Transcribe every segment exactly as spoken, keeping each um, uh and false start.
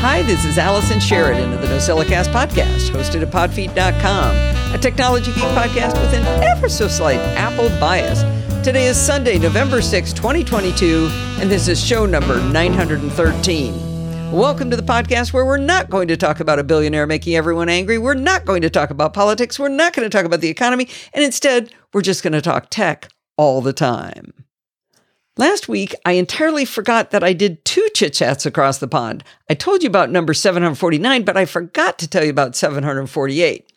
Hi, this is Allison Sheridan of the NoZillaCast podcast, hosted at podfeet dot com, a technology geek podcast with an ever so slight Apple bias. Today is Sunday, November sixth, twenty twenty-two, and this is show number nine hundred thirteen. Welcome to the podcast where we're not going to talk about a billionaire making everyone angry. We're not going to talk about politics. We're not going to talk about the economy. And instead, we're just going to talk tech all the time. Last week, I entirely forgot that I did two Chit Chats Across the Pond. I told you about number seven hundred forty-nine, but I forgot to tell you about seven hundred forty-eight.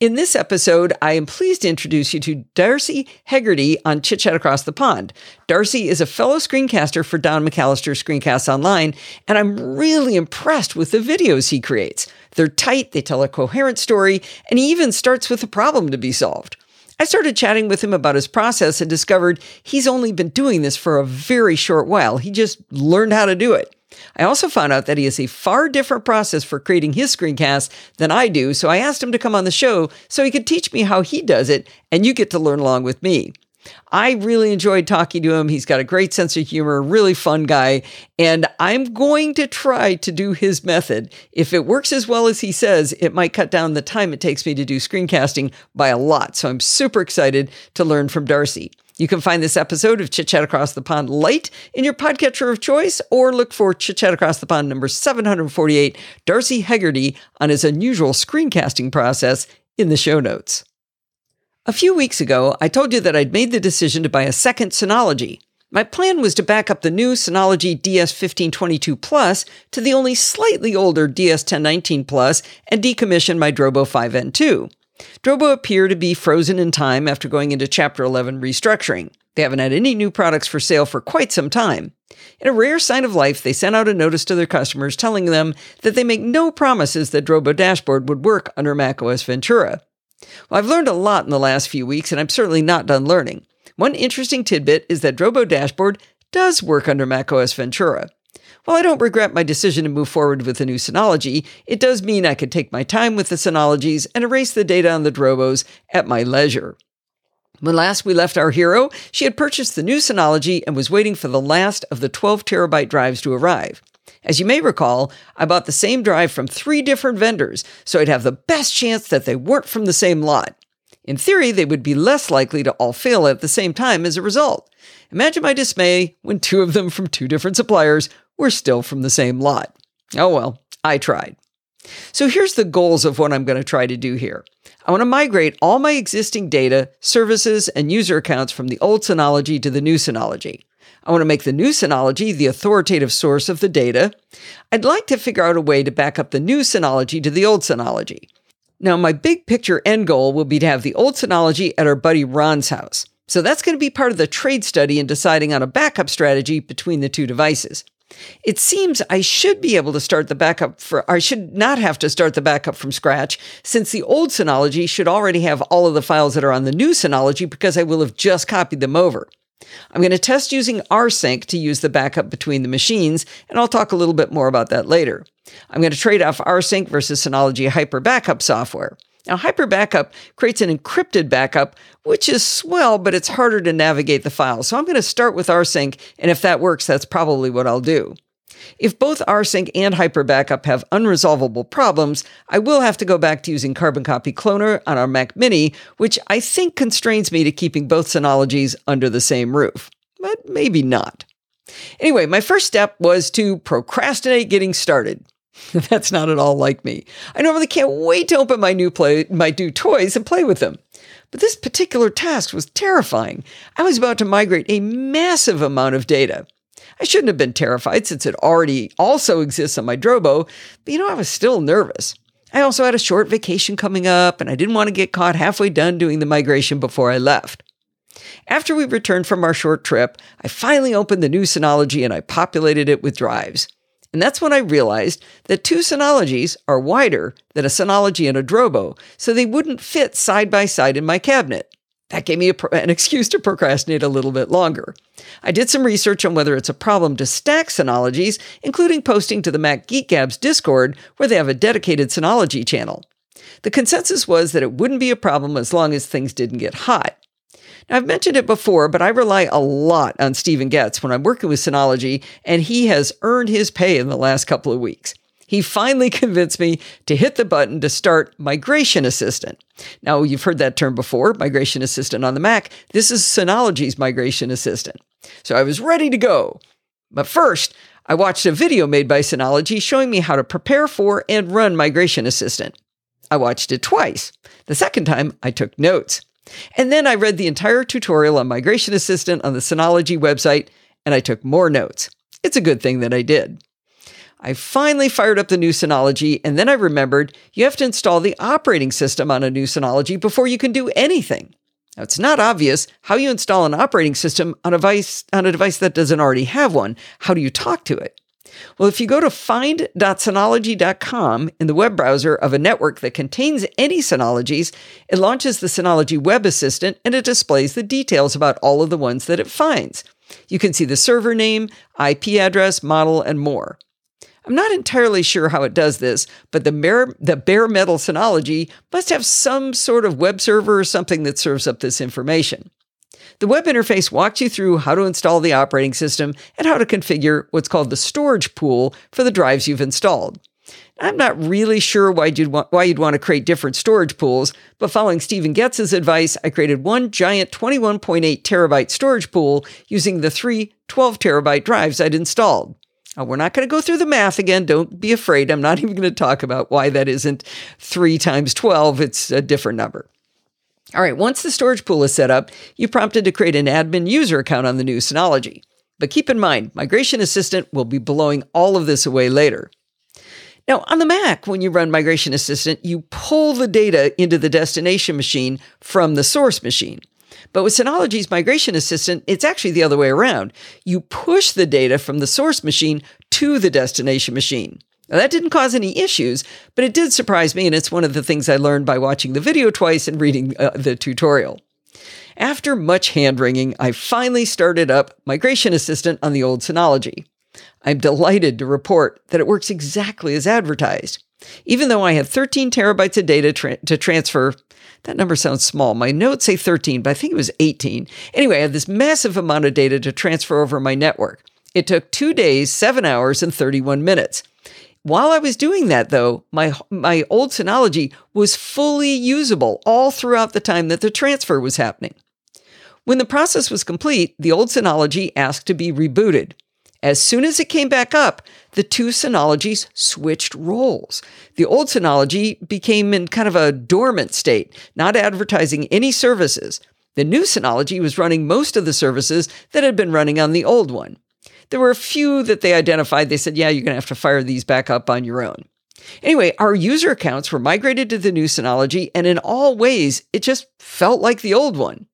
In this episode, I am pleased to introduce you to Darcy Hegarty on Chit Chat Across the Pond. Darcy is a fellow screencaster for Don McAllister Screencasts Online, and I'm really impressed with the videos he creates. They're tight, they tell a coherent story, and he even starts with a problem to be solved. I started chatting with him about his process and discovered he's only been doing this for a very short while. He just learned how to do it. I also found out that he has a far different process for creating his screencasts than I do, so I asked him to come on the show so he could teach me how he does it, and you get to learn along with me. I really enjoyed talking to him. He's got a great sense of humor, really fun guy, and I'm going to try to do his method. If it works as well as he says, it might cut down the time it takes me to do screencasting by a lot. So I'm super excited to learn from Darcy. You can find this episode of Chit Chat Across the Pond light in your podcatcher of choice, or look for Chit Chat Across the Pond number seven hundred forty-eight, Darcy Hegarty on his unusual screencasting process in the show notes. A few weeks ago, I told you that I'd made the decision to buy a second Synology. My plan was to back up the new Synology D S fifteen twenty-two Plus to the only slightly older D S ten nineteen Plus and decommission my Drobo five N two. Drobo appear to be frozen in time after going into Chapter eleven restructuring. They haven't had any new products for sale for quite some time. In a rare sign of life, they sent out a notice to their customers telling them that they make no promises that Drobo Dashboard would work under macOS Ventura. Well, I've learned a lot in the last few weeks, and I'm certainly not done learning. One interesting tidbit is that Drobo Dashboard does work under macOS Ventura. While I don't regret my decision to move forward with the new Synology, it does mean I could take my time with the Synologies and erase the data on the Drobos at my leisure. When last we left our hero, she had purchased the new Synology and was waiting for the last of the twelve terabyte drives to arrive. As you may recall, I bought the same drive from three different vendors, so I'd have the best chance that they weren't from the same lot. In theory, they would be less likely to all fail at the same time as a result. Imagine my dismay when two of them from two different suppliers were still from the same lot. Oh well, I tried. So here's the goals of what I'm going to try to do here. I want to migrate all my existing data, services, and user accounts from the old Synology to the new Synology. I want to make the new Synology the authoritative source of the data. I'd like to figure out a way to back up the new Synology to the old Synology. Now, my big picture end goal will be to have the old Synology at our buddy Ron's house. So that's going to be part of the trade study in deciding on a backup strategy between the two devices. It seems I should be able to start the backup for, I should not have to start the backup from scratch, since the old Synology should already have all of the files that are on the new Synology because I will have just copied them over. I'm going to test using rsync to use the backup between the machines, and I'll talk a little bit more about that later. I'm going to trade off rsync versus Synology Hyper Backup software. Now, Hyper Backup creates an encrypted backup, which is swell, but it's harder to navigate the files. So I'm going to start with rsync, and if that works, that's probably what I'll do. If both rsync and Hyper Backup have unresolvable problems, I will have to go back to using Carbon Copy Cloner on our Mac Mini, which I think constrains me to keeping both Synologies under the same roof. But maybe not. Anyway, my first step was to procrastinate getting started. That's not at all like me. I normally can't wait to open my new play, my new toys and play with them. But this particular task was terrifying. I was about to migrate a massive amount of data. I shouldn't have been terrified since it already also exists on my Drobo, but you know, I was still nervous. I also had a short vacation coming up, and I didn't want to get caught halfway done doing the migration before I left. After we returned from our short trip, I finally opened the new Synology and I populated it with drives. And that's when I realized that two Synologies are wider than a Synology and a Drobo, so they wouldn't fit side by side in my cabinet. That gave me a, an excuse to procrastinate a little bit longer. I did some research on whether it's a problem to stack Synologies, including posting to the Mac Geek Gabs Discord, where they have a dedicated Synology channel. The consensus was that it wouldn't be a problem as long as things didn't get hot. Now, I've mentioned it before, but I rely a lot on Stephen Goetz when I'm working with Synology, and he has earned his pay in the last couple of weeks. he finally convinced me to hit the button to start Migration Assistant. Now, you've heard that term before, Migration Assistant on the Mac. This is Synology's Migration Assistant. So I was ready to go. But first, I watched a video made by Synology showing me how to prepare for and run Migration Assistant. I watched it twice. The second time, I took notes. And then I read the entire tutorial on Migration Assistant on the Synology website, and I took more notes. It's a good thing that I did. I finally fired up the new Synology, and then I remembered you have to install the operating system on a new Synology before you can do anything. Now, it's not obvious how you install an operating system on a device, on a device that doesn't already have one. How do you talk to it? Well, if you go to find dot synology dot com in the web browser of a network that contains any Synologies, it launches the Synology Web Assistant and it displays the details about all of the ones that it finds. You can see the server name, I P address, model, and more. I'm not entirely sure how it does this, but the bare, the bare metal Synology must have some sort of web server or something that serves up this information. The web interface walks you through how to install the operating system and how to configure what's called the storage pool for the drives you've installed. I'm not really sure why you'd want, why you'd want to create different storage pools, but following Stephen Goetz's advice, I created one giant twenty-one point eight terabyte storage pool using the three twelve terabyte drives I'd installed. Now, we're not going to go through the math again. Don't be afraid. I'm not even going to talk about why that isn't three times twelve. It's a different number. All right, once the storage pool is set up, you're prompted to create an admin user account on the new Synology. But keep in mind, Migration Assistant will be blowing all of this away later. Now, on the Mac, when you run Migration Assistant, you pull the data into the destination machine from the source machine. But with Synology's Migration Assistant, it's actually the other way around. You push the data from the source machine to the destination machine. Now, that didn't cause any issues, but it did surprise me, and it's one of the things I learned by watching the video twice and reading uh, the tutorial. After much hand-wringing, I finally started up Migration Assistant on the old Synology. I'm delighted to report that it works exactly as advertised. Even though I had thirteen terabytes of data tra- to transfer, that number sounds small. My notes say thirteen, but I think it was eighteen. Anyway, I had this massive amount of data to transfer over my network. It took two days, seven hours, and thirty-one minutes. While I was doing that, though, my my old Synology was fully usable all throughout the time that the transfer was happening. When the process was complete, the old Synology asked to be rebooted. As soon as it came back up, the two Synologies switched roles. The old Synology became in kind of a dormant state, not advertising any services. The new Synology was running most of the services that had been running on the old one. There were a few that they identified. They said, yeah, you're going to have to fire these back up on your own. Anyway, our user accounts were migrated to the new Synology, and in all ways, it just felt like the old one.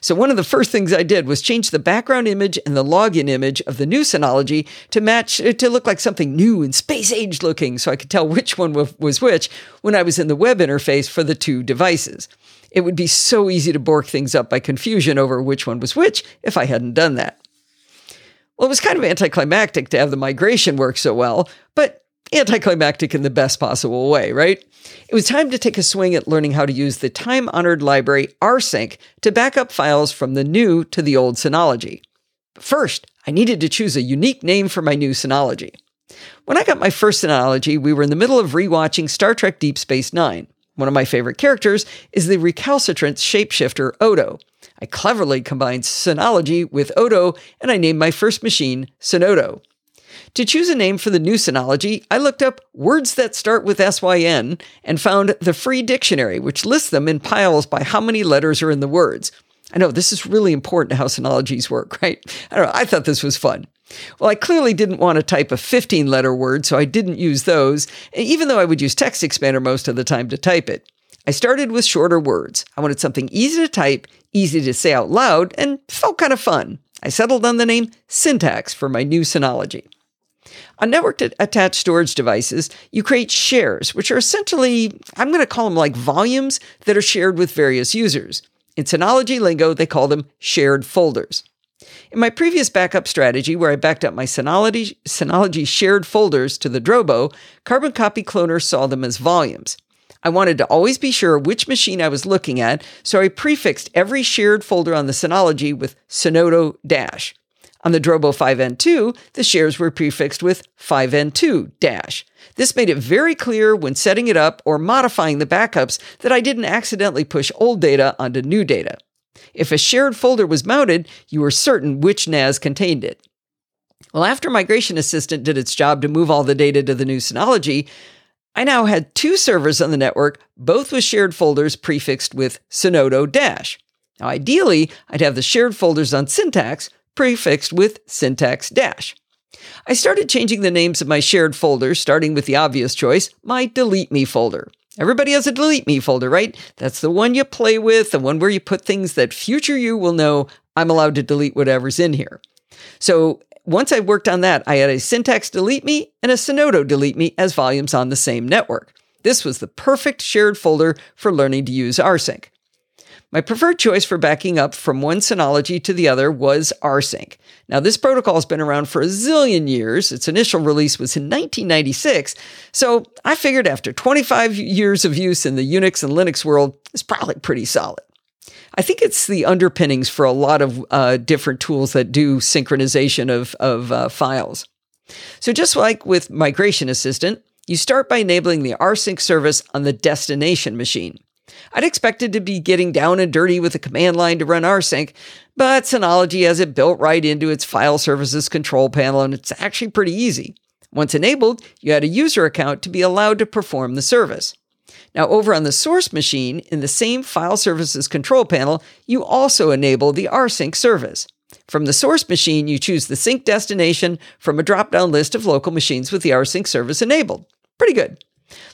So one of the first things I did was change the background image and the login image of the new Synology to match to look like something new and space-age looking so I could tell which one was which when I was in the web interface for the two devices. It would be so easy to bork things up by confusion over which one was which if I hadn't done that. Well, it was kind of anticlimactic to have the migration work so well, but anticlimactic in the best possible way, right? It was time to take a swing at learning how to use the time-honored library rsync to back up files from the new to the old Synology. But first, I needed to choose a unique name for my new Synology. When I got my first Synology, we were in the middle of rewatching Star Trek Deep Space Nine. One of my favorite characters is the recalcitrant shapeshifter Odo. I cleverly combined Synology with Odo, and I named my first machine Synodo. To choose a name for the new Synology, I looked up words that start with S Y N and found the free dictionary, which lists them in piles by how many letters are in the words. I know this is really important to how Synologies work, right? I don't know, I thought this was fun. Well, I clearly didn't want to type a fifteen-letter word, so I didn't use those, even though I would use Text Expander most of the time to type it. I started with shorter words. I wanted something easy to type, easy to say out loud, and felt kind of fun. I settled on the name Syntax for my new Synology. On network-attached storage devices, you create shares, which are essentially, I'm going to call them like volumes that are shared with various users. In Synology lingo, they call them shared folders. In my previous backup strategy, where I backed up my Synology, Synology shared folders to the Drobo, Carbon Copy Cloner saw them as volumes. I wanted to always be sure which machine I was looking at, so I prefixed every shared folder on the Synology with Synodo dash. On the Drobo five N two, the shares were prefixed with five N two dash. This made it very clear when setting it up or modifying the backups that I didn't accidentally push old data onto new data. If a shared folder was mounted, you were certain which N A S contained it. Well, after Migration Assistant did its job to move all the data to the new Synology, I now had two servers on the network, both with shared folders prefixed with Synodo dash. Now, ideally, I'd have the shared folders on Syntax prefixed with Syntax dash. I started changing the names of my shared folders, starting with the obvious choice, my Delete Me folder. Everybody has a Delete Me folder, right? That's the one you play with, the one where you put things that future you will know I'm allowed to delete whatever's in here. So once I worked on that, I had a Syntax Delete Me and a Synodo Delete Me as volumes on the same network. This was the perfect shared folder for learning to use rsync. My preferred choice for backing up from one Synology to the other was rsync. Now, this protocol has been around for a zillion years. Its initial release was in nineteen ninety-six, so I figured after twenty-five years of use in the Unix and Linux world, it's probably pretty solid. I think it's the underpinnings for a lot of uh, different tools that do synchronization of, of uh, files. So just like with Migration Assistant, you start by enabling the rsync service on the destination machine. I'd expected to be getting down and dirty with a command line to run rsync, but Synology has it built right into its file services control panel, and it's actually pretty easy. Once enabled, you had a user account to be allowed to perform the service. Now, over on the source machine, in the same file services control panel, you also enable the rsync service. From the source machine, you choose the sync destination from a drop-down list of local machines with the rsync service enabled. Pretty good.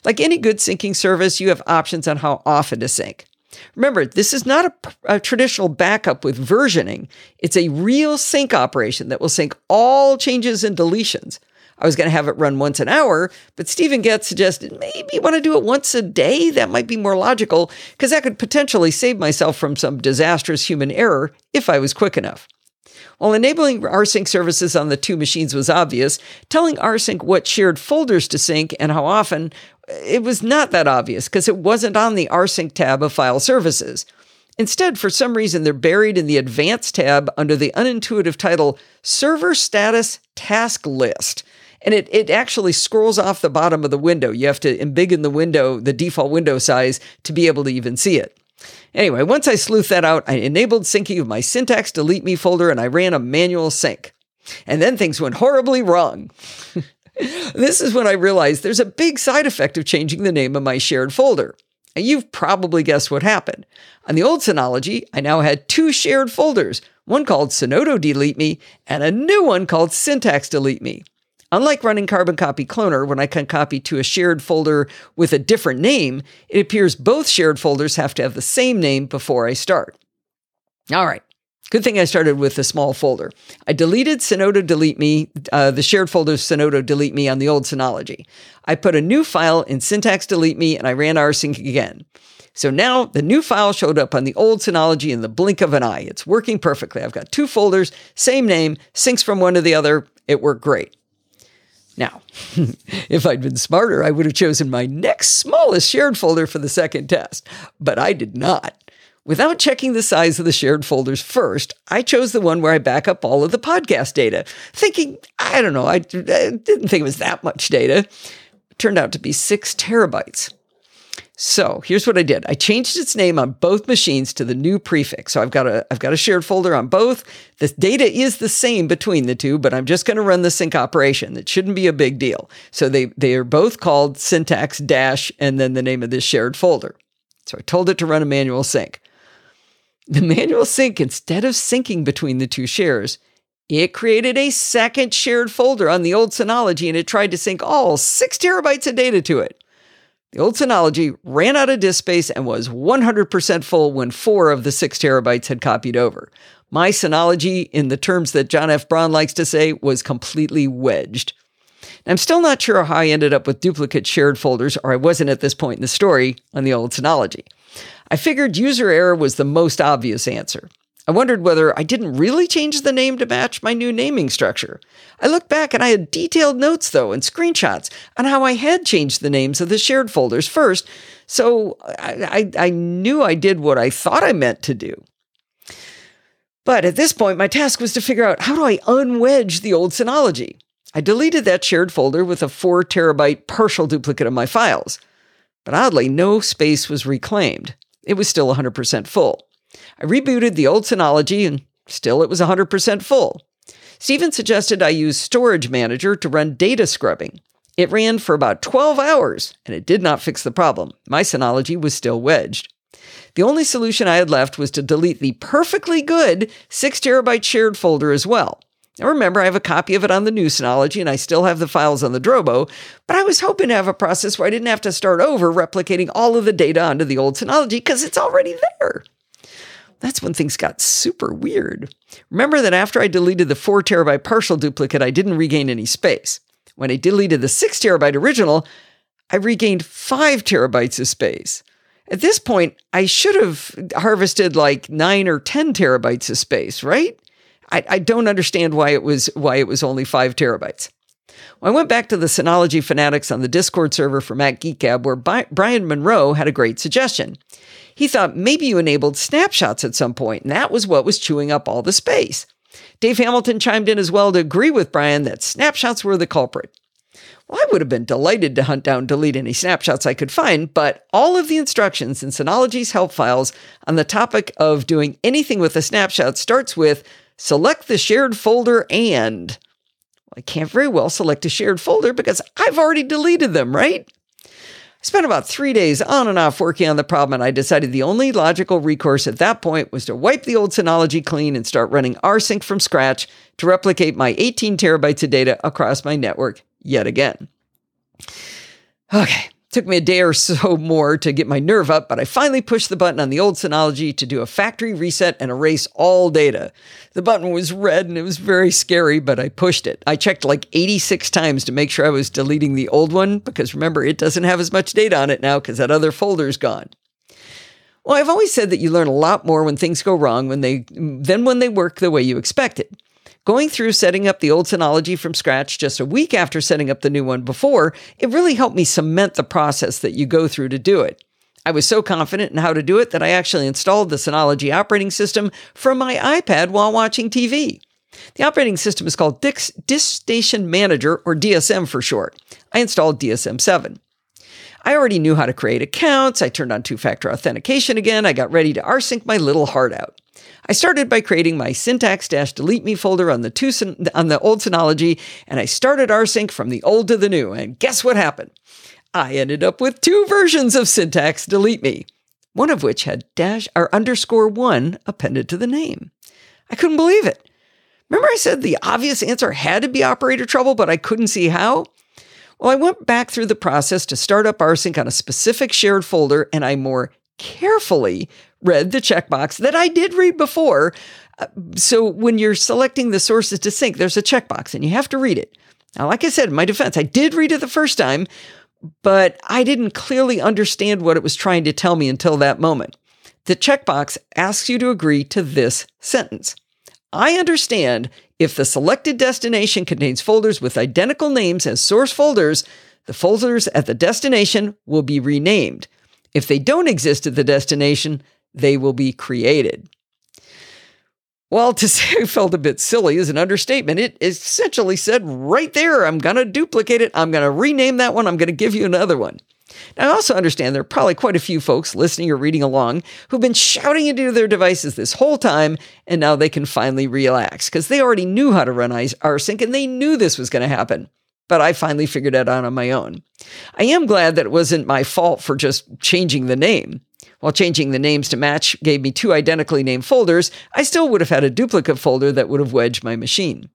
Like any good syncing service, you have options on how often to sync. Remember, this is not a, a traditional backup with versioning. It's a real sync operation that will sync all changes and deletions. I was going to have it run once an hour, but Stephen Goetz suggested maybe you want to do it once a day. That might be more logical because that could potentially save myself from some disastrous human error if I was quick enough. While enabling rsync services on the two machines was obvious, telling rsync what shared folders to sync and how often, it was not that obvious because it wasn't on the rsync tab of file services. Instead, for some reason, they're buried in the advanced tab under the unintuitive title Server Status Task List. And it, it actually scrolls off the bottom of the window. You have to embiggen the window, the default window size, to be able to even see it. Anyway, once I sleuthed that out, I enabled syncing of my Syntax Delete Me folder, and I ran a manual sync. And then things went horribly wrong. This is when I realized there's a big side effect of changing the name of my shared folder. And you've probably guessed what happened. On the old Synology, I now had two shared folders, one called Synodo Delete Me and a new one called Syntax Delete Me. Unlike running Carbon Copy Cloner, when I can copy to a shared folder with a different name, it appears both shared folders have to have the same name before I start. All right, good thing I started with a small folder. I deleted Synodo Delete Me, uh, the shared folder Synodo Delete Me on the old Synology. I put a new file in Syntax Delete Me, and I ran rsync again. So now the new file showed up on the old Synology in the blink of an eye. It's working perfectly. I've got two folders, same name, syncs from one to the other. It worked great. Now, if I'd been smarter, I would have chosen my next smallest shared folder for the second test, but I did not. Without checking the size of the shared folders first, I chose the one where I back up all of the podcast data, thinking, I don't know, I didn't think it was that much data. It turned out to be six terabytes. So here's what I did. I changed its name on both machines to the new prefix. So I've got a I've got a shared folder on both. The data is the same between the two, but I'm just going to run the sync operation. It shouldn't be a big deal. So they, they are both called syntax dash and then the name of this shared folder. So I told it to run a manual sync. The manual sync, instead of syncing between the two shares, it created a second shared folder on the old Synology and it tried to sync all six terabytes of data to it. The old Synology ran out of disk space and was one hundred percent full when four of the six terabytes had copied over. My Synology, in the terms that John F. Braun likes to say, was completely wedged. And I'm still not sure how I ended up with duplicate shared folders, or I wasn't at this point in the story, on the old Synology. I figured user error was the most obvious answer. I wondered whether I didn't really change the name to match my new naming structure. I looked back and I had detailed notes, though, and screenshots on how I had changed the names of the shared folders first, so I, I, I knew I did what I thought I meant to do. But at this point, my task was to figure out, how do I unwedge the old Synology? I deleted that shared folder with a four terabyte partial duplicate of my files. But oddly, no space was reclaimed. It was still one hundred percent full. I rebooted the old Synology, and still it was one hundred percent full. Stephen suggested I use Storage Manager to run data scrubbing. It ran for about twelve hours, and it did not fix the problem. My Synology was still wedged. The only solution I had left was to delete the perfectly good six terabyte shared folder as well. Now remember, I have a copy of it on the new Synology, and I still have the files on the Drobo, but I was hoping to have a process where I didn't have to start over replicating all of the data onto the old Synology, because it's already there. That's when things got super weird. Remember that after I deleted the four terabyte partial duplicate, I didn't regain any space. When I deleted the six terabyte original, I regained five terabytes of space. At this point, I should have harvested like nine or ten terabytes of space, right? I, I don't understand why it was why it was only five terabytes. Well, I went back to the Synology fanatics on the Discord server for Mac Geek Gab, where Bi- Brian Monroe had a great suggestion. He thought maybe you enabled snapshots at some point, and that was what was chewing up all the space. Dave Hamilton chimed in as well to agree with Brian that snapshots were the culprit. Well, I would have been delighted to hunt down, delete any snapshots I could find, but all of the instructions in Synology's help files on the topic of doing anything with a snapshot starts with, select the shared folder and... I can't very well select a shared folder because I've already deleted them, right? I spent about three days on and off working on the problem, and I decided the only logical recourse at that point was to wipe the old Synology clean and start running rsync from scratch to replicate my eighteen terabytes of data across my network yet again. Okay, took me a day or so more to get my nerve up, but I finally pushed the button on the old Synology to do a factory reset and erase all data. The button was red and it was very scary, but I pushed it. I checked like eighty-six times to make sure I was deleting the old one, because remember, it doesn't have as much data on it now because that other folder's gone. Well, I've always said that you learn a lot more when things go wrong when they, than when they work the way you expected. Going through setting up the old Synology from scratch just a week after setting up the new one before, it really helped me cement the process that you go through to do it. I was so confident in how to do it that I actually installed the Synology operating system from my iPad while watching T V. The operating system is called Disk Station Manager, or D S M for short. I installed D S M seven. I already knew how to create accounts. I turned on two-factor authentication again. I got ready to rsync my little heart out. I started by creating my syntax-delete me folder on the, two, on the old Synology, and I started rsync from the old to the new, and guess what happened? I ended up with two versions of syntax-delete me, one of which had dash or underscore one appended to the name. I couldn't believe it. Remember I said the obvious answer had to be operator trouble, but I couldn't see how? Well, I went back through the process to start up rsync on a specific shared folder, and I more carefully read the checkbox that I did read before. So when you're selecting the sources to sync, there's a checkbox and you have to read it. Now, like I said, in my defense, I did read it the first time, but I didn't clearly understand what it was trying to tell me until that moment. The checkbox asks you to agree to this sentence. I understand if the selected destination contains folders with identical names as source folders, the folders at the destination will be renamed. If they don't exist at the destination, they will be created. Well, to say I felt a bit silly is an understatement. It essentially said right there, I'm going to duplicate it. I'm going to rename that one. I'm going to give you another one. Now, I also understand there are probably quite a few folks listening or reading along who've been shouting into their devices this whole time, and now they can finally relax because they already knew how to run rsync and they knew this was going to happen. But I finally figured it out on my own. I am glad that it wasn't my fault for just changing the name. While changing the names to match gave me two identically named folders, I still would have had a duplicate folder that would have wedged my machine.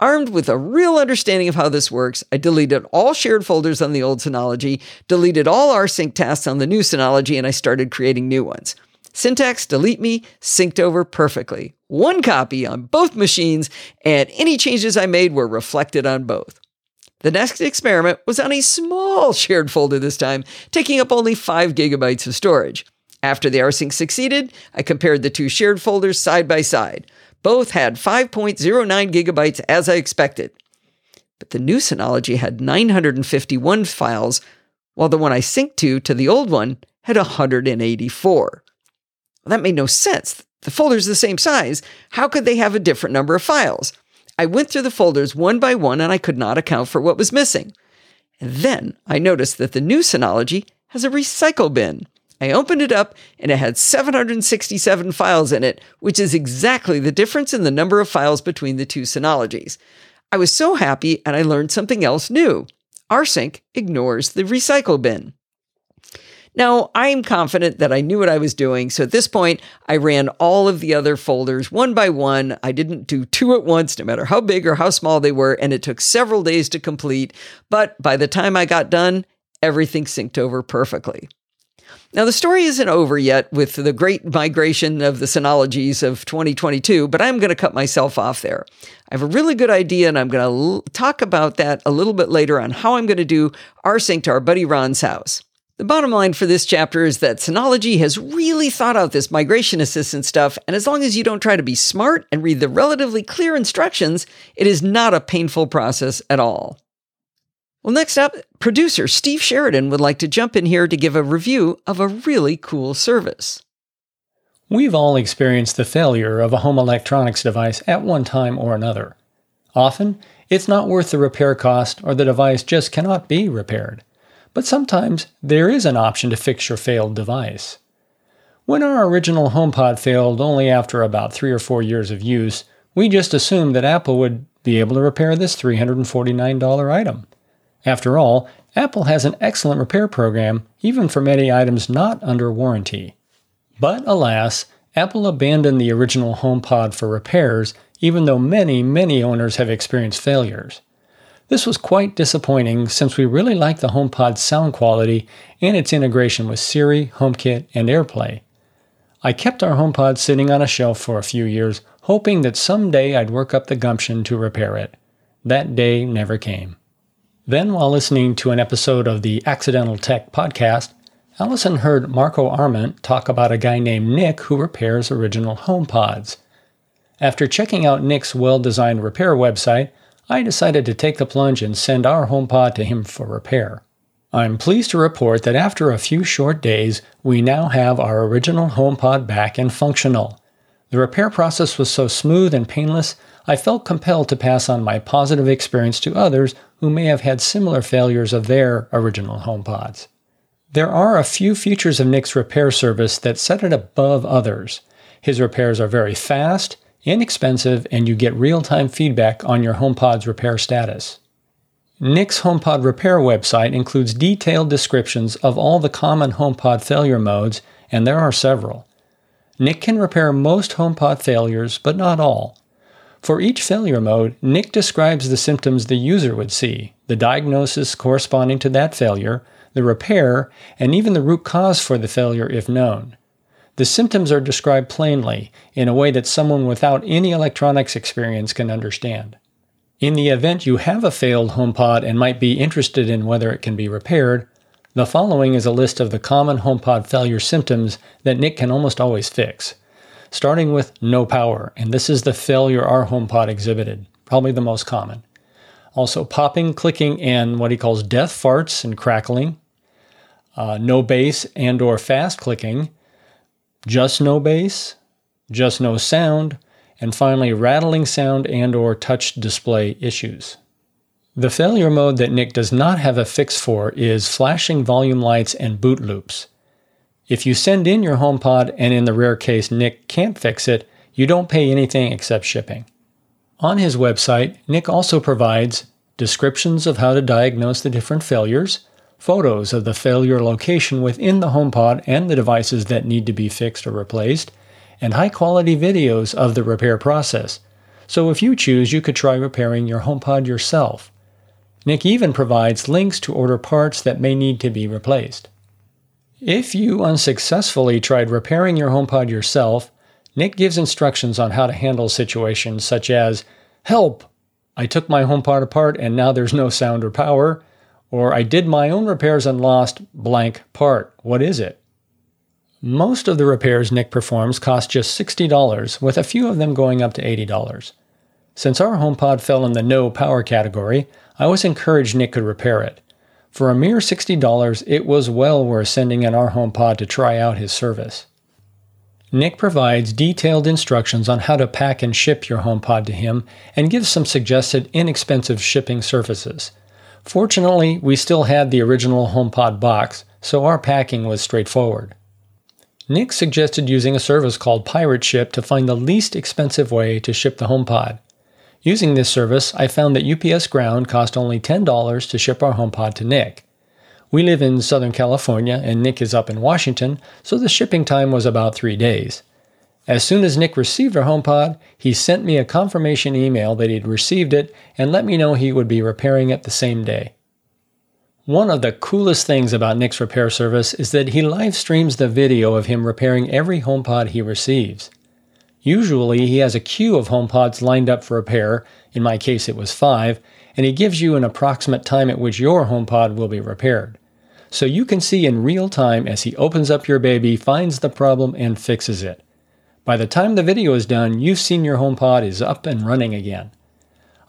Armed with a real understanding of how this works, I deleted all shared folders on the old Synology, deleted all rsync tasks on the new Synology, and I started creating new ones. Syntax delete me synced over perfectly. One copy on both machines, and any changes I made were reflected on both. The next experiment was on a small shared folder this time, taking up only five gigabytes of storage. After the rsync succeeded, I compared the two shared folders side by side. Both had five point oh nine gigabytes as I expected. But the new Synology had nine hundred fifty-one files, while the one I synced to to the old one had one hundred eighty-four. Well, that made no sense. The folder's the same size. How could they have a different number of files? I went through the folders one by one, and I could not account for what was missing. And then I noticed that the new Synology has a recycle bin. I opened it up, and it had seven hundred sixty-seven files in it, which is exactly the difference in the number of files between the two Synologies. I was so happy, and I learned something else new. rsync ignores the recycle bin. Now, I am confident that I knew what I was doing, so at this point, I ran all of the other folders one by one. I didn't do two at once, no matter how big or how small they were, and it took several days to complete, but by the time I got done, everything synced over perfectly. Now, the story isn't over yet with the great migration of the Synologies of twenty twenty-two, but I'm going to cut myself off there. I have a really good idea, and I'm going to l- talk about that a little bit later on how I'm going to do rsync to our buddy Ron's house. The bottom line for this chapter is that Synology has really thought out this migration assistant stuff, and as long as you don't try to be smart and read the relatively clear instructions, it is not a painful process at all. Well, next up, producer Steve Sheridan would like to jump in here to give a review of a really cool service. We've all experienced the failure of a home electronics device at one time or another. Often, it's not worth the repair cost or the device just cannot be repaired. But sometimes, there is an option to fix your failed device. When our original HomePod failed only after about three or four years of use, we just assumed that Apple would be able to repair this three hundred forty-nine dollars item. After all, Apple has an excellent repair program, even for many items not under warranty. But alas, Apple abandoned the original HomePod for repairs, even though many, many owners have experienced failures. This was quite disappointing since we really liked the HomePod's sound quality and its integration with Siri, HomeKit, and AirPlay. I kept our HomePod sitting on a shelf for a few years, hoping that someday I'd work up the gumption to repair it. That day never came. Then, while listening to an episode of the Accidental Tech podcast, Allison heard Marco Arment talk about a guy named Nick who repairs original HomePods. After checking out Nick's well-designed repair website, I decided to take the plunge and send our HomePod to him for repair. I'm pleased to report that after a few short days, we now have our original HomePod back and functional. The repair process was so smooth and painless, I felt compelled to pass on my positive experience to others who may have had similar failures of their original HomePods. There are a few features of Nick's repair service that set it above others. His repairs are very fast, inexpensive, and you get real-time feedback on your HomePod's repair status. Nick's HomePod repair website includes detailed descriptions of all the common HomePod failure modes, and there are several. Nick can repair most HomePod failures, but not all. For each failure mode, Nick describes the symptoms the user would see, the diagnosis corresponding to that failure, the repair, and even the root cause for the failure if known. The symptoms are described plainly, in a way that someone without any electronics experience can understand. In the event you have a failed HomePod and might be interested in whether it can be repaired, the following is a list of the common HomePod failure symptoms that Nick can almost always fix. Starting with no power, and this is the failure our HomePod exhibited, probably the most common. Also popping, clicking, and what he calls death farts and crackling. Uh, no bass and or fast clicking. Just no bass. Just no sound. And finally, rattling sound and or touch display issues. The failure mode that Nick does not have a fix for is flashing volume lights and boot loops. If you send in your HomePod and in the rare case Nick can't fix it, you don't pay anything except shipping. On his website, Nick also provides descriptions of how to diagnose the different failures, photos of the failure location within the HomePod and the devices that need to be fixed or replaced, and high-quality videos of the repair process. So if you choose, you could try repairing your HomePod yourself. Nick even provides links to order parts that may need to be replaced. If you unsuccessfully tried repairing your HomePod yourself, Nick gives instructions on how to handle situations such as, help, I took my HomePod apart and now there's no sound or power, or I did my own repairs and lost blank part, what is it? Most of the repairs Nick performs cost just sixty dollars, with a few of them going up to eighty dollars. Since our HomePod fell in the no power category, I was encouraged Nick could repair it. For a mere sixty dollars, it was well worth sending in our HomePod to try out his service. Nick provides detailed instructions on how to pack and ship your HomePod to him and gives some suggested inexpensive shipping services. Fortunately, we still had the original HomePod box, so our packing was straightforward. Nick suggested using a service called Pirate Ship to find the least expensive way to ship the HomePod. Using this service, I found that U P S Ground cost only ten dollars to ship our HomePod to Nick. We live in Southern California and Nick is up in Washington, so the shipping time was about three days. As soon as Nick received our HomePod, he sent me a confirmation email that he'd received it and let me know he would be repairing it the same day. One of the coolest things about Nick's repair service is that he live streams the video of him repairing every HomePod he receives. Usually he has a queue of HomePods lined up for repair, in my case it was five, and he gives you an approximate time at which your HomePod will be repaired. So you can see in real time as he opens up your baby, finds the problem, and fixes it. By the time the video is done, you've seen your HomePod is up and running again.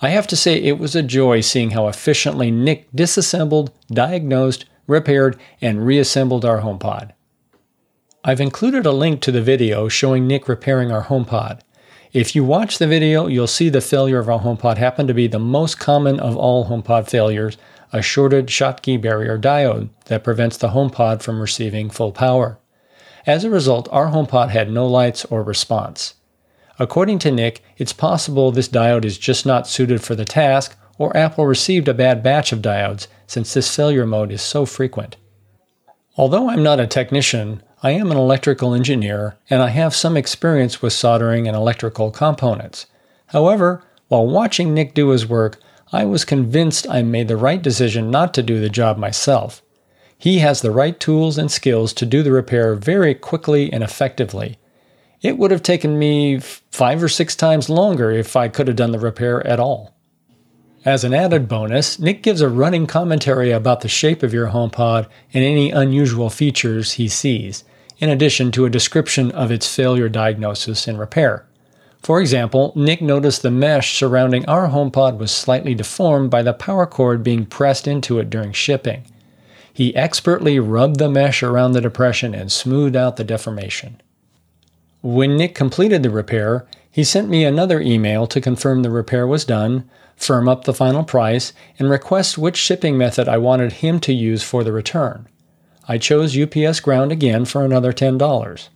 I have to say it was a joy seeing how efficiently Nick disassembled, diagnosed, repaired, and reassembled our HomePod. I've included a link to the video showing Nick repairing our HomePod. If you watch the video, you'll see the failure of our HomePod happened to be the most common of all HomePod failures, a shorted Schottky barrier diode that prevents the HomePod from receiving full power. As a result, our HomePod had no lights or response. According to Nick, it's possible this diode is just not suited for the task, or Apple received a bad batch of diodes, since this failure mode is so frequent. Although I'm not a technician, I am an electrical engineer, and I have some experience with soldering and electrical components. However, while watching Nick do his work, I was convinced I made the right decision not to do the job myself. He has the right tools and skills to do the repair very quickly and effectively. It would have taken me five or six times longer if I could have done the repair at all. As an added bonus, Nick gives a running commentary about the shape of your HomePod and any unusual features he sees, in addition to a description of its failure diagnosis and repair. For example, Nick noticed the mesh surrounding our HomePod was slightly deformed by the power cord being pressed into it during shipping. He expertly rubbed the mesh around the depression and smoothed out the deformation. When Nick completed the repair, he sent me another email to confirm the repair was done, firm up the final price, and request which shipping method I wanted him to use for the return. I chose U P S Ground again for another ten dollars.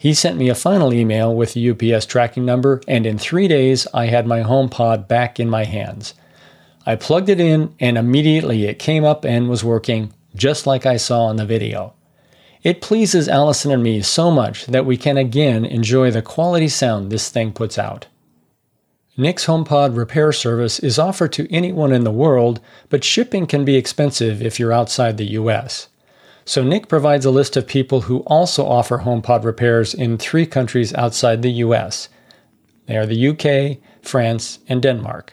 He sent me a final email with the U P S tracking number, and in three days I had my HomePod back in my hands. I plugged it in, and immediately it came up and was working, just like I saw in the video. It pleases Allison and me so much that we can again enjoy the quality sound this thing puts out. Nick's HomePod repair service is offered to anyone in the world, but shipping can be expensive if you're outside the U S. So Nick provides a list of people who also offer HomePod repairs in three countries outside the U S. They are the U K, France, and Denmark.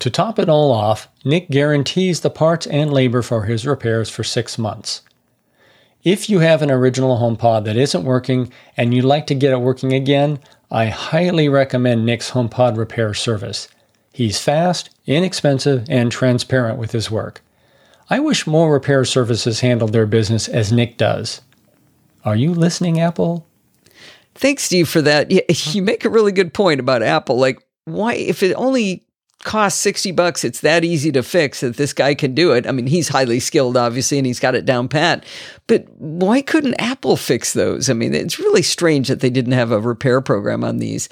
To top it all off, Nick guarantees the parts and labor for his repairs for six months. If you have an original HomePod that isn't working and you'd like to get it working again, I highly recommend Nick's HomePod repair service. He's fast, inexpensive, and transparent with his work. I wish more repair services handled their business as Nick does. Are you listening, Apple? Thanks, Steve, for that. You make a really good point about Apple. Like, why, if it only costs sixty bucks, it's that easy to fix that this guy can do it. I mean, he's highly skilled, obviously, and he's got it down pat. But why couldn't Apple fix those? I mean, it's really strange that they didn't have a repair program on these.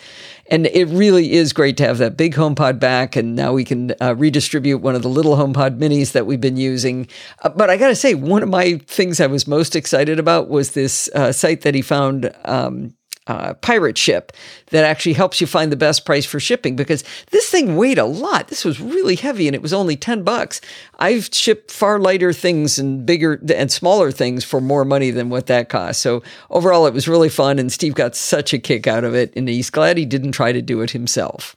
And it really is great to have that big HomePod back, and now we can uh, redistribute one of the little HomePod minis that we've been using. Uh, but I got to say, one of my things I was most excited about was this uh, site that he found, um, uh, Pirate Ship, that actually helps you find the best price for shipping, because this thing weighed a lot. This was really heavy, and it was only ten bucks. I've shipped far lighter things and bigger and smaller things for more money than what that cost. So overall, it was really fun, and Steve got such a kick out of it, and he's glad he didn't try to do it himself.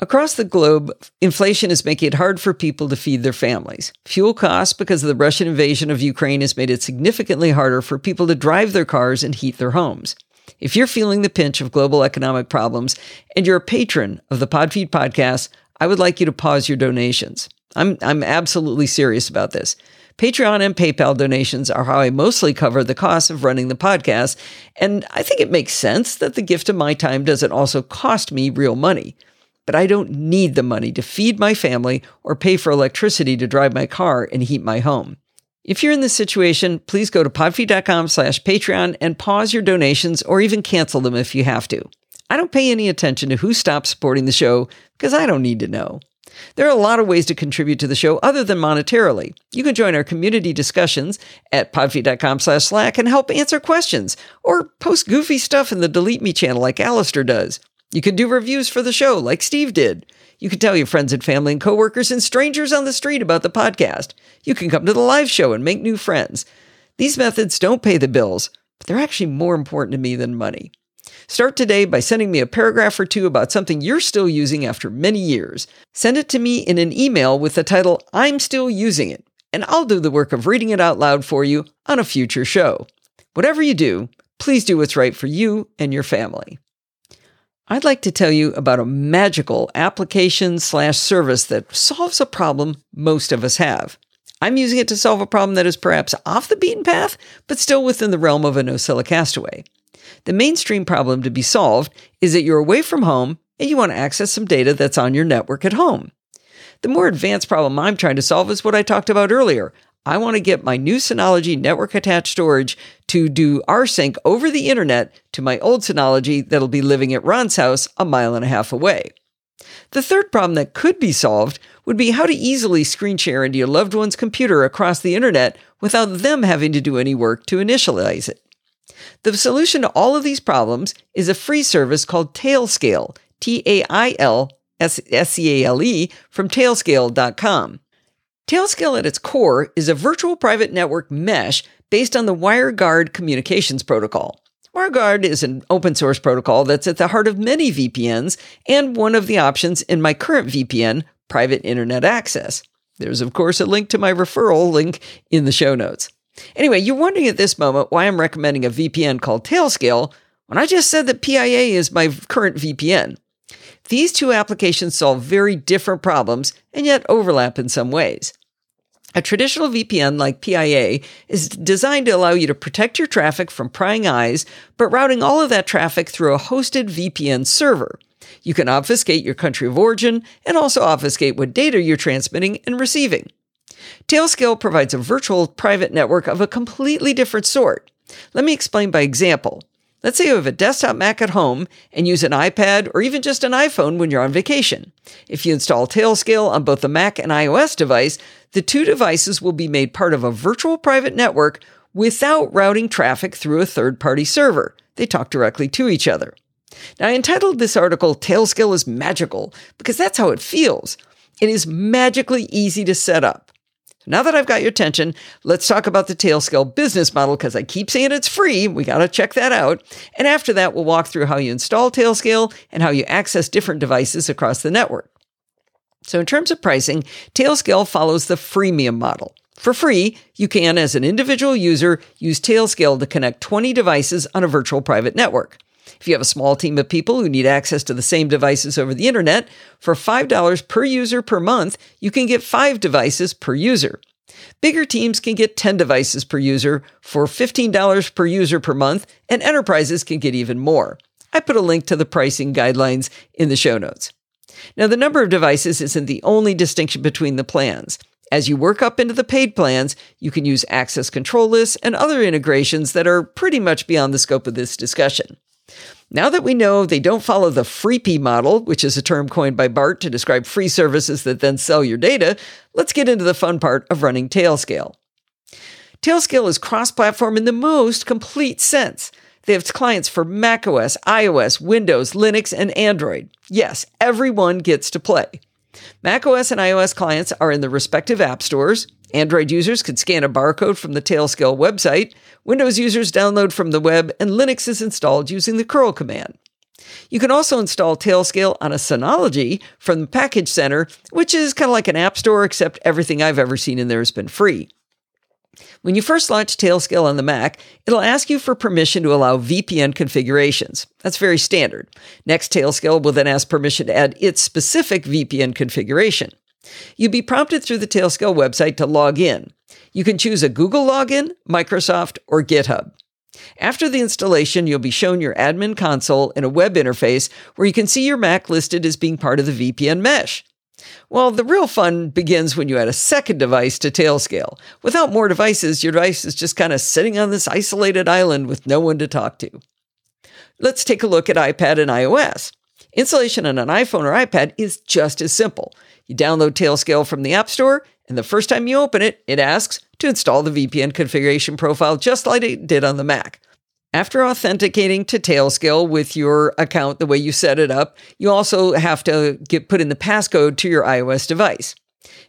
Across the globe, inflation is making it hard for people to feed their families. Fuel costs because of the Russian invasion of Ukraine has made it significantly harder for people to drive their cars and heat their homes. If you're feeling the pinch of global economic problems and you're a patron of the PodFeed podcast, I would like you to pause your donations. I'm I'm absolutely serious about this. Patreon and PayPal donations are how I mostly cover the costs of running the podcast, and I think it makes sense that the gift of my time doesn't also cost me real money. But I don't need the money to feed my family or pay for electricity to drive my car and heat my home. If you're in this situation, please go to podfeed.com slash Patreon and pause your donations or even cancel them if you have to. I don't pay any attention to who stops supporting the show because I don't need to know. There are a lot of ways to contribute to the show other than monetarily. You can join our community discussions at podfeet.com slash Slack and help answer questions or post goofy stuff in the Delete Me channel like Alistair does. You can do reviews for the show like Steve did. You can tell your friends and family and coworkers and strangers on the street about the podcast. You can come to the live show and make new friends. These methods don't pay the bills, but they're actually more important to me than money. Start today by sending me a paragraph or two about something you're still using after many years. Send it to me in an email with the title, I'm Still Using It, and I'll do the work of reading it out loud for you on a future show. Whatever you do, please do what's right for you and your family. I'd like to tell you about a magical application slash service that solves a problem most of us have. I'm using it to solve a problem that is perhaps off the beaten path, but still within the realm of a NoZilla Castaway. The mainstream problem to be solved is that you're away from home and you want to access some data that's on your network at home. The more advanced problem I'm trying to solve is what I talked about earlier. I want to get my new Synology network-attached storage to do rsync over the internet to my old Synology that'll be living at Ron's house a mile and a half away. The third problem that could be solved would be how to easily screen share into your loved one's computer across the internet without them having to do any work to initialize it. The solution to all of these problems is a free service called Tailscale, T A I L S C A L E, from tailscale dot com. Tailscale at its core is a virtual private network mesh based on the WireGuard communications protocol. WireGuard is an open source protocol that's at the heart of many V P Ns and one of the options in my current V P N, Private Internet Access. There's, of course, a link to my referral link in the show notes. Anyway, you're wondering at this moment why I'm recommending a V P N called Tailscale when I just said that P I A is my current V P N. These two applications solve very different problems and yet overlap in some ways. A traditional V P N like P I A is designed to allow you to protect your traffic from prying eyes, but routing all of that traffic through a hosted V P N server. You can obfuscate your country of origin and also obfuscate what data you're transmitting and receiving. Tailscale provides a virtual private network of a completely different sort. Let me explain by example. Let's say you have a desktop Mac at home and use an iPad or even just an iPhone when you're on vacation. If you install Tailscale on both the Mac and iOS device, the two devices will be made part of a virtual private network without routing traffic through a third-party server. They talk directly to each other. Now, I entitled this article, Tailscale is Magical, because that's how it feels. It is magically easy to set up. Now that I've got your attention, let's talk about the Tailscale business model because I keep saying it's free. We got to check that out. And after that, we'll walk through how you install Tailscale and how you access different devices across the network. So in terms of pricing, Tailscale follows the freemium model. For free, you can, as an individual user, use Tailscale to connect twenty devices on a virtual private network. If you have a small team of people who need access to the same devices over the internet, for five dollars per user per month, you can get five devices per user. Bigger teams can get ten devices per user for fifteen dollars per user per month, and enterprises can get even more. I put a link to the pricing guidelines in the show notes. Now, the number of devices isn't the only distinction between the plans. As you work up into the paid plans, you can use access control lists and other integrations that are pretty much beyond the scope of this discussion. Now that we know they don't follow the freepie model, which is a term coined by Bart to describe free services that then sell your data, let's get into the fun part of running Tailscale. Tailscale is cross-platform in the most complete sense. They have clients for macOS, iOS, Windows, Linux, and Android. Yes, everyone gets to play. macOS and iOS clients are in the respective app stores. Android users can scan a barcode from the Tailscale website. Windows users download from the web, and Linux is installed using the curl command. You can also install Tailscale on a Synology from the Package Center, which is kind of like an app store, except everything I've ever seen in there has been free. When you first launch Tailscale on the Mac, it'll ask you for permission to allow V P N configurations. That's very standard. Next, Tailscale will then ask permission to add its specific V P N configuration. You'll be prompted through the Tailscale website to log in. You can choose a Google login, Microsoft, or GitHub. After the installation, you'll be shown your admin console and a web interface where you can see your Mac listed as being part of the V P N mesh. Well, the real fun begins when you add a second device to Tailscale. Without more devices, your device is just kind of sitting on this isolated island with no one to talk to. Let's take a look at iPad and iOS. Installation on an iPhone or iPad is just as simple. You download Tailscale from the App Store, and the first time you open it, it asks to install the V P N configuration profile just like it did on the Mac. After authenticating to Tailscale with your account the way you set it up, you also have to get put in the passcode to your iOS device.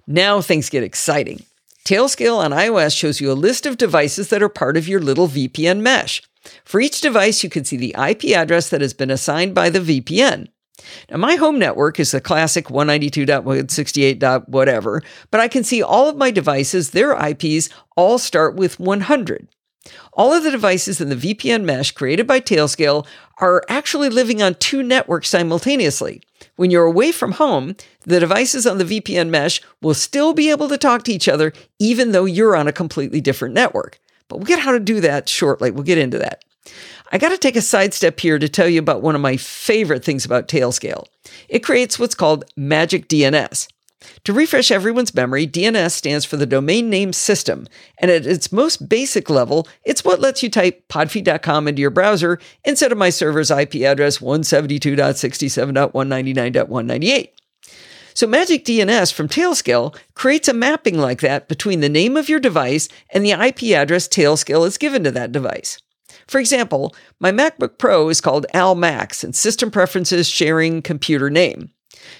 Now things get exciting. Tailscale on iOS shows you a list of devices that are part of your little V P N mesh. For each device, you can see the I P address that has been assigned by the V P N. Now, my home network is the classic one ninety-two dot one sixty-eight dot whatever, but I can see all of my devices, their I Ps, all start with one hundred. All of the devices in the V P N mesh created by Tailscale are actually living on two networks simultaneously. When you're away from home, the devices on the V P N mesh will still be able to talk to each other, even though you're on a completely different network. But we'll get how to do that shortly. We'll get into that. I got to take a sidestep here to tell you about one of my favorite things about Tailscale. It creates what's called magic D N S. To refresh everyone's memory, D N S stands for the Domain Name System, and at its most basic level, it's what lets you type podfeed dot com into your browser instead of my server's I P address one seventy-two dot sixty-seven dot one ninety-nine dot one ninety-eight. So magic D N S from Tailscale creates a mapping like that between the name of your device and the I P address Tailscale has given to that device. For example, my MacBook Pro is called AlMax in System Preferences Sharing Computer Name.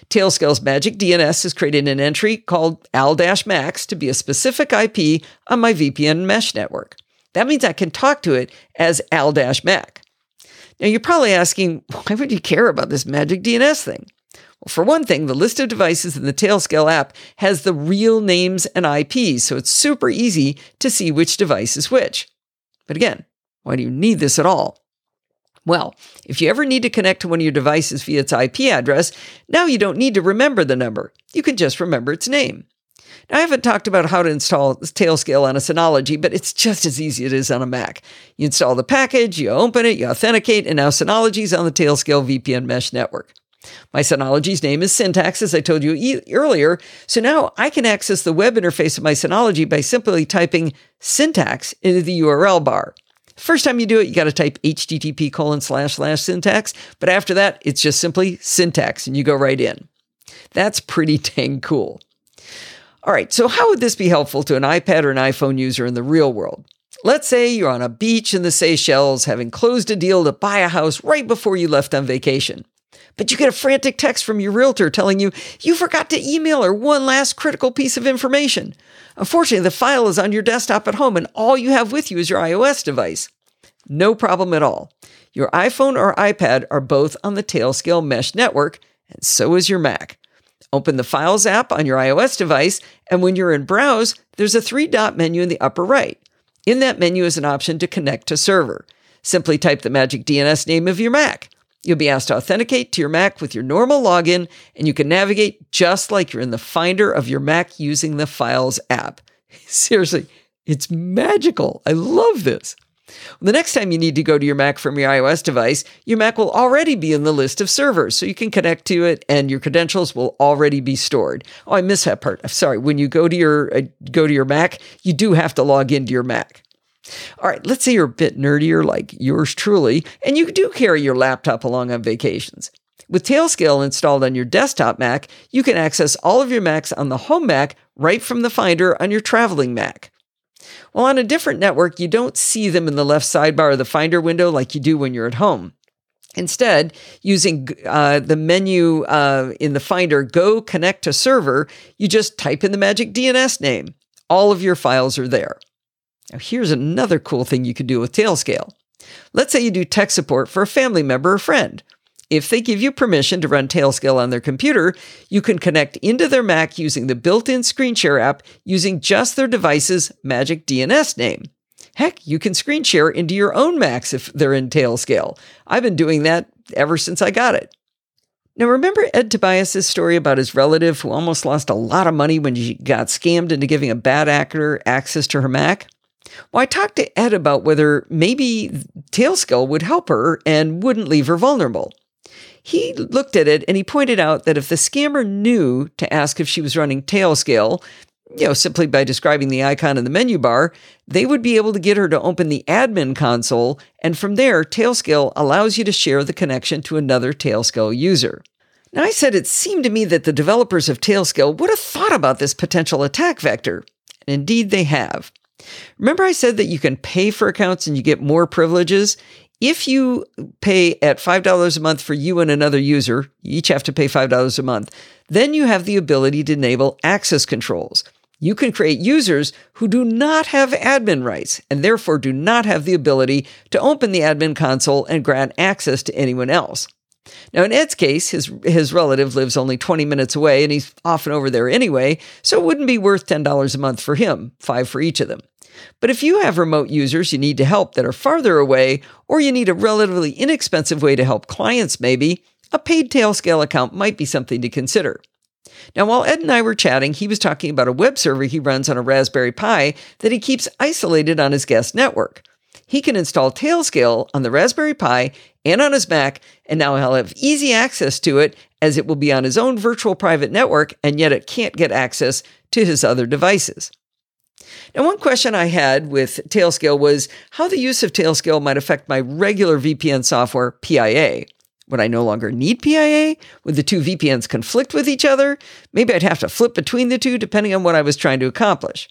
Tailscale's Magic D N S has created an entry called al-max to be a specific I P on my V P N mesh network. That means I can talk to it as al-mac. Now, you're probably asking, why would you care about this Magic D N S thing? Well, for one thing, the list of devices in the Tailscale app has the real names and I Ps, so it's super easy to see which device is which. But again, why do you need this at all? Well, if you ever need to connect to one of your devices via its I P address, now you don't need to remember the number. You can just remember its name. Now, I haven't talked about how to install Tailscale on a Synology, but it's just as easy as it is on a Mac. You install the package, you open it, you authenticate, and now Synology's on the Tailscale V P N mesh network. My Synology's name is Syntax, as I told you e- earlier, so now I can access the web interface of my Synology by simply typing Syntax into the U R L bar. First time you do it, you got to type http colon slash slash syntax, but after that, it's just simply syntax, and you go right in. That's pretty dang cool. All right, so how would this be helpful to an iPad or an iPhone user in the real world? Let's say you're on a beach in the Seychelles, having closed a deal to buy a house right before you left on vacation. But you get a frantic text from your realtor telling you, you forgot to email her one last critical piece of information. Unfortunately, the file is on your desktop at home and all you have with you is your iOS device. No problem at all. Your iPhone or iPad are both on the Tailscale mesh network, and so is your Mac. Open the Files app on your iOS device, and when you're in Browse, there's a three-dot menu in the upper right. In that menu is an option to connect to server. Simply type the magic D N S name of your Mac. You'll be asked to authenticate to your Mac with your normal login, and you can navigate just like you're in the Finder of your Mac using the Files app. Seriously, it's magical. I love this. The next time you need to go to your Mac from your iOS device, your Mac will already be in the list of servers, so you can connect to it, and your credentials will already be stored. Oh, I missed that part. I'm sorry. When you go to your uh, go to your Mac, you do have to log into your Mac. All right, let's say you're a bit nerdier like yours truly, and you do carry your laptop along on vacations. With Tailscale installed on your desktop Mac, you can access all of your Macs on the home Mac right from the Finder on your traveling Mac. While on a different network, you don't see them in the left sidebar of the Finder window like you do when you're at home. Instead, using uh, the menu uh, in the Finder, Go Connect to Server, you just type in the magic D N S name. All of your files are there. Now, here's another cool thing you can do with Tailscale. Let's say you do tech support for a family member or friend. If they give you permission to run Tailscale on their computer, you can connect into their Mac using the built-in screen share app using just their device's magic D N S name. Heck, you can screen share into your own Macs if they're in Tailscale. I've been doing that ever since I got it. Now, remember Ed Tobias' story about his relative who almost lost a lot of money when she got scammed into giving a bad actor access to her Mac? Well, I talked to Ed about whether maybe Tailscale would help her and wouldn't leave her vulnerable. He looked at it and he pointed out that if the scammer knew to ask if she was running Tailscale, you know, simply by describing the icon in the menu bar, they would be able to get her to open the admin console, and from there, Tailscale allows you to share the connection to another Tailscale user. Now, I said it seemed to me that the developers of Tailscale would have thought about this potential attack vector, and indeed they have. Remember I said that you can pay for accounts and you get more privileges? If you pay at five dollars a month for you and another user, you each have to pay five dollars a month, then you have the ability to enable access controls. You can create users who do not have admin rights and therefore do not have the ability to open the admin console and grant access to anyone else. Now, in Ed's case, his his relative lives only twenty minutes away and he's often over there anyway, so it wouldn't be worth ten dollars a month for him, five for each of them. But if you have remote users you need to help that are farther away, or you need a relatively inexpensive way to help clients maybe, a paid Tailscale account might be something to consider. Now, while Ed and I were chatting, he was talking about a web server he runs on a Raspberry Pi that he keeps isolated on his guest network. He can install Tailscale on the Raspberry Pi and on his Mac, and now he'll have easy access to it as it will be on his own virtual private network, and yet it can't get access to his other devices. Now, one question I had with Tailscale was how the use of Tailscale might affect my regular V P N software, P I A. Would I no longer need P I A? Would the two V P Ns conflict with each other? Maybe I'd have to flip between the two depending on what I was trying to accomplish.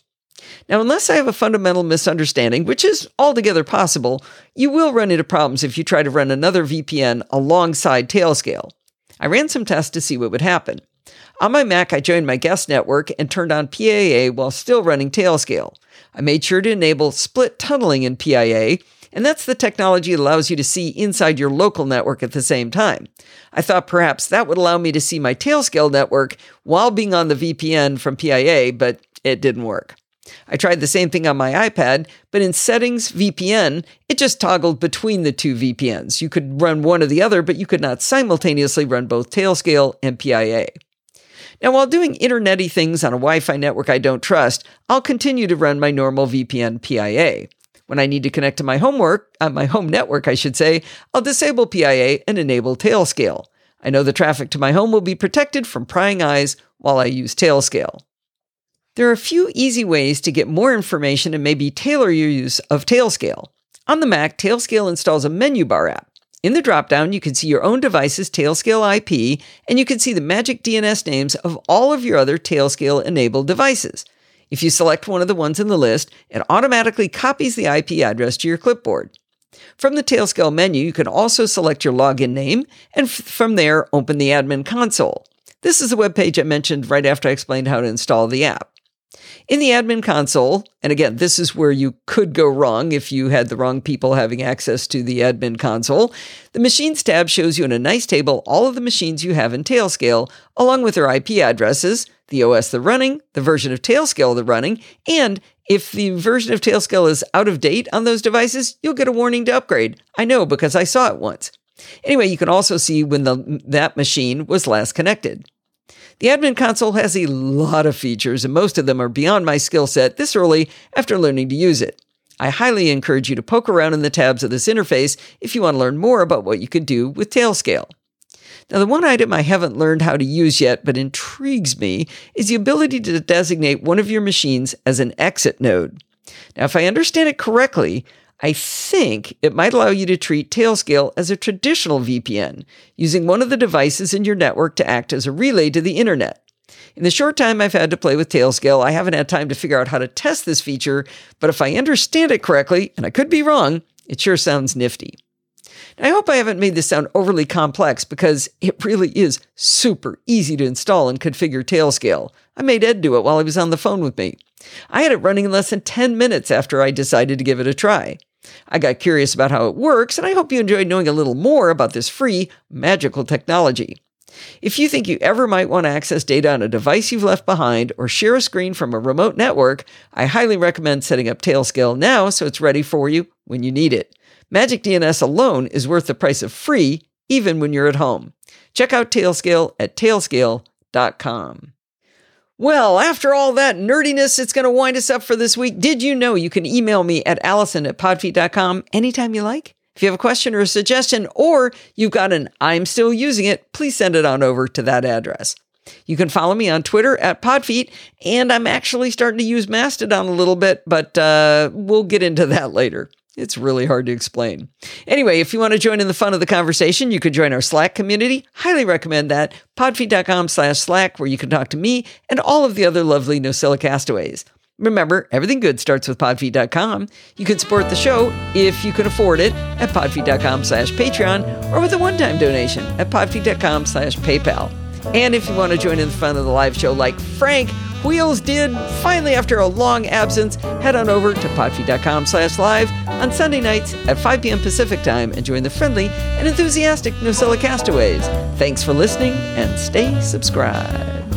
Now, unless I have a fundamental misunderstanding, which is altogether possible, you will run into problems if you try to run another V P N alongside Tailscale. I ran some tests to see what would happen. On my Mac, I joined my guest network and turned on P I A while still running Tailscale. I made sure to enable split tunneling in P I A, and that's the technology that allows you to see inside your local network at the same time. I thought perhaps that would allow me to see my Tailscale network while being on the V P N from P I A, but it didn't work. I tried the same thing on my iPad, but in Settings V P N, it just toggled between the two V P Ns. You could run one or the other, but you could not simultaneously run both Tailscale and P I A. Now, while doing internet-y things on a Wi-Fi network I don't trust, I'll continue to run my normal V P N P I A. When I need to connect to my homework, uh, my home network, I should say, I'll disable P I A and enable Tailscale. I know the traffic to my home will be protected from prying eyes while I use Tailscale. There are a few easy ways to get more information and maybe tailor your use of Tailscale. On the Mac, Tailscale installs a menu bar app. In the dropdown, you can see your own device's Tailscale I P, and you can see the magic D N S names of all of your other Tailscale-enabled devices. If you select one of the ones in the list, it automatically copies the I P address to your clipboard. From the Tailscale menu, you can also select your login name, and f- from there, open the admin console. This is the webpage I mentioned right after I explained how to install the app. In the admin console, and again, this is where you could go wrong if you had the wrong people having access to the admin console, the Machines tab shows you in a nice table all of the machines you have in Tailscale, along with their I P addresses, the O S they're running, the version of Tailscale they're running, and if the version of Tailscale is out of date on those devices, you'll get a warning to upgrade. I know because I saw it once. Anyway, you can also see when the, that machine was last connected. The admin console has a lot of features, and most of them are beyond my skill set this early after learning to use it. I highly encourage you to poke around in the tabs of this interface if you want to learn more about what you could do with Tailscale. Now, the one item I haven't learned how to use yet but intrigues me is the ability to designate one of your machines as an exit node. Now, if I understand it correctly, I think it might allow you to treat Tailscale as a traditional V P N, using one of the devices in your network to act as a relay to the internet. In the short time I've had to play with Tailscale, I haven't had time to figure out how to test this feature, but if I understand it correctly, and I could be wrong, it sure sounds nifty. Now, I hope I haven't made this sound overly complex because it really is super easy to install and configure Tailscale. I made Ed do it while he was on the phone with me. I had it running in less than ten minutes after I decided to give it a try. I got curious about how it works, and I hope you enjoyed knowing a little more about this free, magical technology. If you think you ever might want to access data on a device you've left behind or share a screen from a remote network, I highly recommend setting up Tailscale now so it's ready for you when you need it. Magic D N S alone is worth the price of free, even when you're at home. Check out Tailscale at tailscale dot com. Well, after all that nerdiness, it's going to wind us up for this week. Did you know you can email me at allison at podfeet dot com anytime you like? If you have a question or a suggestion, or you've got an I'm still using it, please send it on over to that address. You can follow me on Twitter at Podfeet, and I'm actually starting to use Mastodon a little bit, but uh, we'll get into that later. It's really hard to explain. Anyway, if you want to join in the fun of the conversation, you could join our Slack community. Highly recommend that. podfeet dot com slash Slack, where you can talk to me and all of the other lovely NoZilla castaways. Remember, everything good starts with podfeet dot com. You can support the show, if you can afford it, at podfeet dot com slash Patreon, or with a one-time donation at podfeet dot com slash PayPal. And if you want to join in the fun of the live show like Frank Wheels did, finally after a long absence, head on over to podfeet dot com slash live on Sunday nights at five p.m. Pacific time and join the friendly and enthusiastic NoZilla castaways. Thanks for listening and stay subscribed.